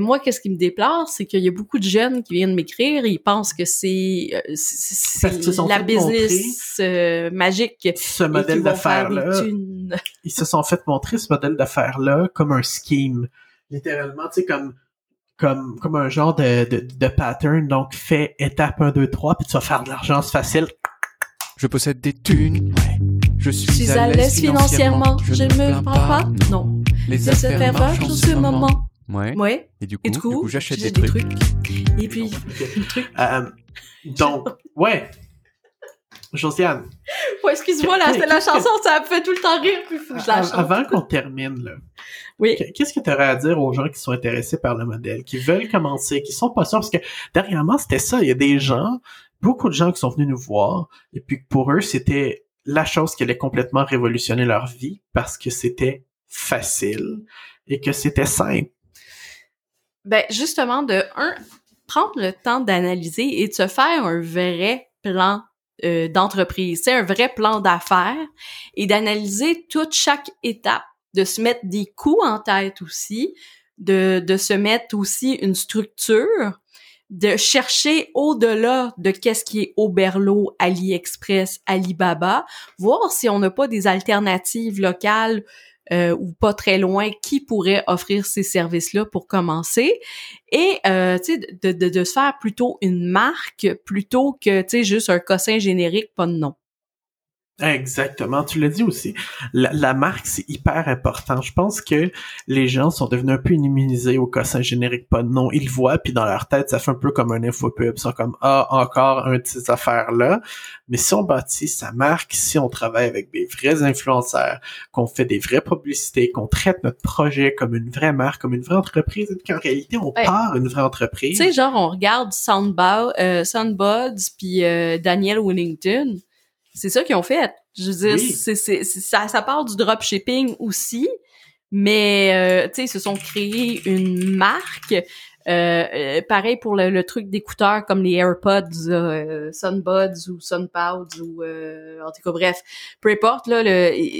moi, qu'est-ce qui me déplace, c'est qu'il y a beaucoup de jeunes qui viennent m'écrire et ils pensent que c'est la business magique. Ce modèle d'affaires-là, ils se sont fait montrer ce modèle d'affaires-là comme un scheme. Littéralement, tu sais, comme comme un genre de pattern. Donc, fais étape 1, 2, 3, puis tu vas faire de l'argent, c'est facile. Je possède des thunes, ouais. Je suis à l'aise financièrement. Je ne me plains pas, non. Les affaires marchent en ce moment. Ouais. Et du coup j'achète des trucs. Et puis, donc, ouais. Josiane. Ouais, excuse-moi, là, c'est la chanson, ça me fait tout le temps rire, puis faut que je la chante. Avant qu'on termine, là. Oui. Qu'est-ce que tu aurais à dire aux gens qui sont intéressés par le modèle, qui veulent commencer, qui sont pas sûrs? Parce que, dernièrement, c'était ça. Il y a des gens, beaucoup de gens qui sont venus nous voir, et puis pour eux, c'était la chose qui allait complètement révolutionner leur vie parce que c'était facile et que c'était simple. Ben, justement, prendre le temps d'analyser et de se faire un vrai plan d'entreprise, c'est un vrai plan d'affaires et d'analyser chaque étape, de se mettre des coûts en tête aussi, de se mettre aussi une structure, de chercher au-delà de qu'est-ce qui est Oberlo, AliExpress, Alibaba, voir si on n'a pas des alternatives locales ou pas très loin qui pourraient offrir ces services-là pour commencer et tu sais de se faire plutôt une marque plutôt que tu sais juste un cossin générique pas de nom. Exactement, tu l'as dit aussi. La marque, c'est hyper important. Je pense que les gens sont devenus un peu immunisés au cossin générique pas de nom. Ils le voient, puis dans leur tête, ça fait un peu comme un infopub. Ils sont comme, encore un de ces affaires-là. Mais si on bâtit sa marque, si on travaille avec des vrais influenceurs, qu'on fait des vraies publicités, qu'on traite notre projet comme une vraie marque, comme une vraie entreprise, et qu'en réalité, on part une vraie entreprise. Tu sais, genre, on regarde Soundbuds, puis Daniel Wellington. C'est ça qu'ils ont fait. Je veux dire, oui. Ça part du dropshipping aussi, mais tu sais, ils se sont créés une marque. Pareil pour le truc d'écouteurs comme les AirPods, Soundbuds ou Soundbuds ou en tout cas bref, peu importe là,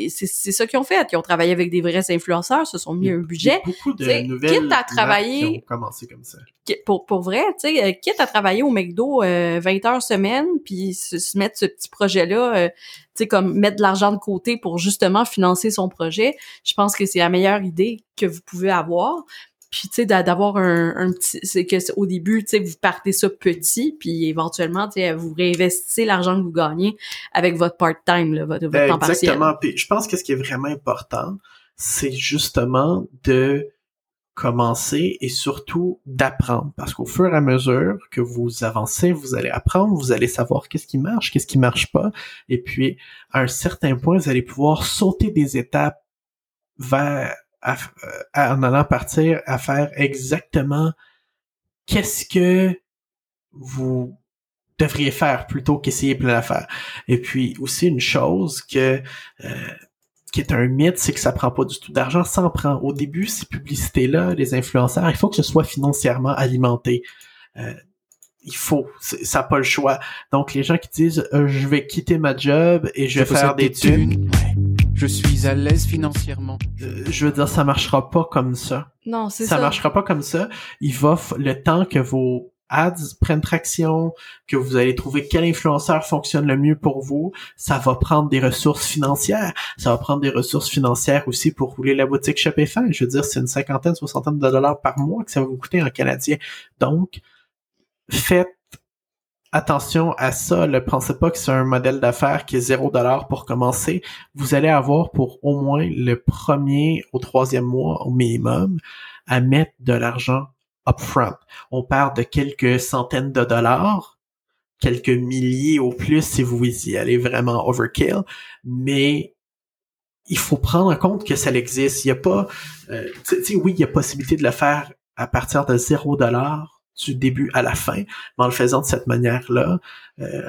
c'est ça qu'ils ont fait. Ils ont travaillé avec des vrais influenceurs, se sont mis un budget. Beaucoup de nouvelles quitte à travailler. Commencer comme ça. Pour vrai, tu sais, quitte à travailler au McDo 20 heures semaine, puis se mettre ce petit projet là, tu sais comme mettre de l'argent de côté pour justement financer son projet. Je pense que c'est la meilleure idée que vous pouvez avoir. Puis, tu sais, d'avoir un petit... C'est que au début, tu sais, vous partez ça petit, puis éventuellement, tu sais, vous réinvestissez l'argent que vous gagnez avec votre part-time, là, votre temps partiel. Exactement. Puis, je pense que ce qui est vraiment important, c'est justement de commencer et surtout d'apprendre. Parce qu'au fur et à mesure que vous avancez, vous allez apprendre, vous allez savoir qu'est-ce qui marche pas. Et puis, à un certain point, vous allez pouvoir sauter des étapes vers... en allant partir à faire exactement qu'est-ce que vous devriez faire plutôt qu'essayer plein d'affaires. Et puis aussi une chose qui est un mythe, c'est que ça prend pas du tout d'argent, ça en prend. Au début, ces publicités-là, les influenceurs, il faut que ce soit financièrement alimenté. Il faut, ça n'a pas le choix. Donc les gens qui disent « je vais quitter ma job et je vais faire des thunes », je suis à l'aise financièrement. Je veux dire, ça marchera pas comme ça. Non, c'est ça. Ça marchera pas comme ça. Le temps que vos ads prennent traction, que vous allez trouver quel influenceur fonctionne le mieux pour vous, ça va prendre des ressources financières. Ça va prendre des ressources financières aussi pour rouler la boutique Shopify. Je veux dire, c'est une soixantaine de dollars par mois que ça va vous coûter en canadien. Donc, faites attention à ça, ne pensez pas que c'est un modèle d'affaires qui est 0$ pour commencer. Vous allez avoir pour au moins le premier au troisième mois au minimum à mettre de l'argent upfront. On part de quelques centaines de dollars, quelques milliers au plus si vous y allez vraiment overkill, mais il faut prendre en compte que ça existe. Il n'y a pas, oui, il y a possibilité de le faire à partir de 0$. Du début à la fin, mais en le faisant de cette manière-là,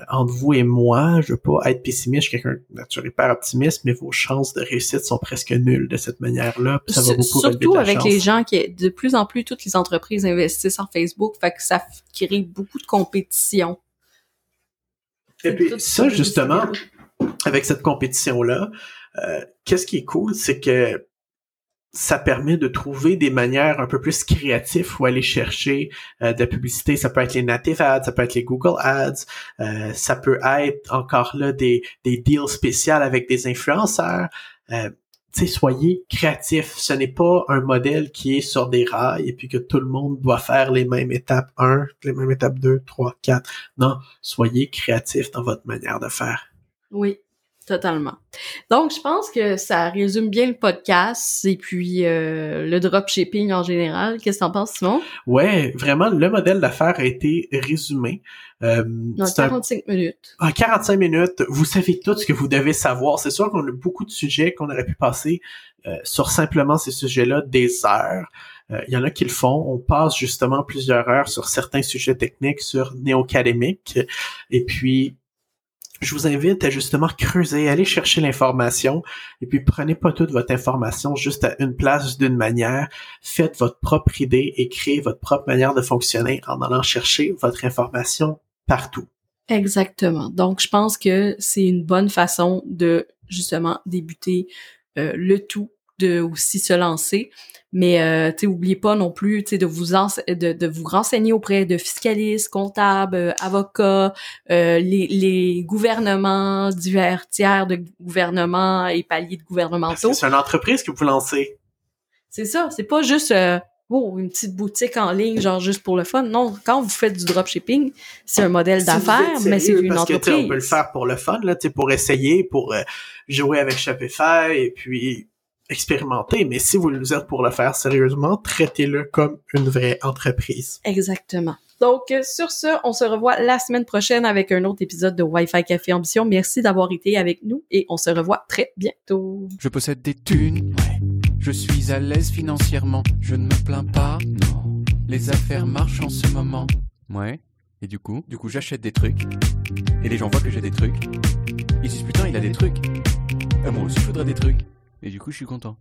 entre vous et moi, je veux pas être pessimiste, je suis quelqu'un de nature hyper optimiste, mais vos chances de réussite sont presque nulles de cette manière-là, puis ça va beaucoup relever de la chance. Surtout avec les gens qui, de plus en plus, toutes les entreprises investissent en Facebook, fait que ça crée beaucoup de compétition. Et puis ça, justement, avec cette compétition-là, qu'est-ce qui est cool, c'est que ça permet de trouver des manières un peu plus créatives où aller chercher de la publicité. Ça peut être les native ads, ça peut être les Google ads, ça peut être encore là des deals spéciaux avec des influenceurs. soyez créatifs. Ce n'est pas un modèle qui est sur des rails et puis que tout le monde doit faire les mêmes étapes 1, les mêmes étapes 2, 3, 4. Non, soyez créatifs dans votre manière de faire. Oui, totalement. Donc, je pense que ça résume bien le podcast et puis le dropshipping en général. Qu'est-ce que t'en penses, Simon? Ouais, vraiment, le modèle d'affaires a été résumé. En 45 minutes. En 45 minutes, vous savez tout ce que vous devez savoir. C'est sûr qu'on a beaucoup de sujets qu'on aurait pu passer sur simplement ces sujets-là des heures. Il y en a qui le font. On passe justement plusieurs heures sur certains sujets techniques, sur NéoAcadémique. Et puis, je vous invite à justement creuser, aller chercher l'information et puis prenez pas toute votre information juste à une place d'une manière. Faites votre propre idée et créez votre propre manière de fonctionner en allant chercher votre information partout. Exactement. Donc, je pense que c'est une bonne façon de justement débuter le tout, de aussi se lancer. Mais oubliez pas non plus de vous renseigner auprès de fiscalistes, comptables, avocats, les gouvernements, divers tiers de gouvernements et paliers de gouvernementaux. C'est une entreprise que vous lancez. C'est ça, c'est pas juste une petite boutique en ligne genre juste pour le fun. Non, quand vous faites du dropshipping, c'est un modèle d'affaires, mais c'est une entreprise. Parce que on peut le faire pour le fun là, pour essayer, pour jouer avec Shopify et puis expérimenter, mais si vous le êtes pour le faire sérieusement, traitez-le comme une vraie entreprise. Exactement. Donc, sur ce, on se revoit la semaine prochaine avec un autre épisode de Wi-Fi Café Ambition. Merci d'avoir été avec nous et on se revoit très bientôt. Je possède des thunes, ouais. Je suis à l'aise financièrement. Je ne me plains pas, non. Les affaires marchent en ce moment. Ouais, et du coup, j'achète des trucs et les gens voient que j'ai des trucs. Ils disent, putain, il a des trucs. Moi aussi, je voudrais des trucs. Et du coup, je suis content.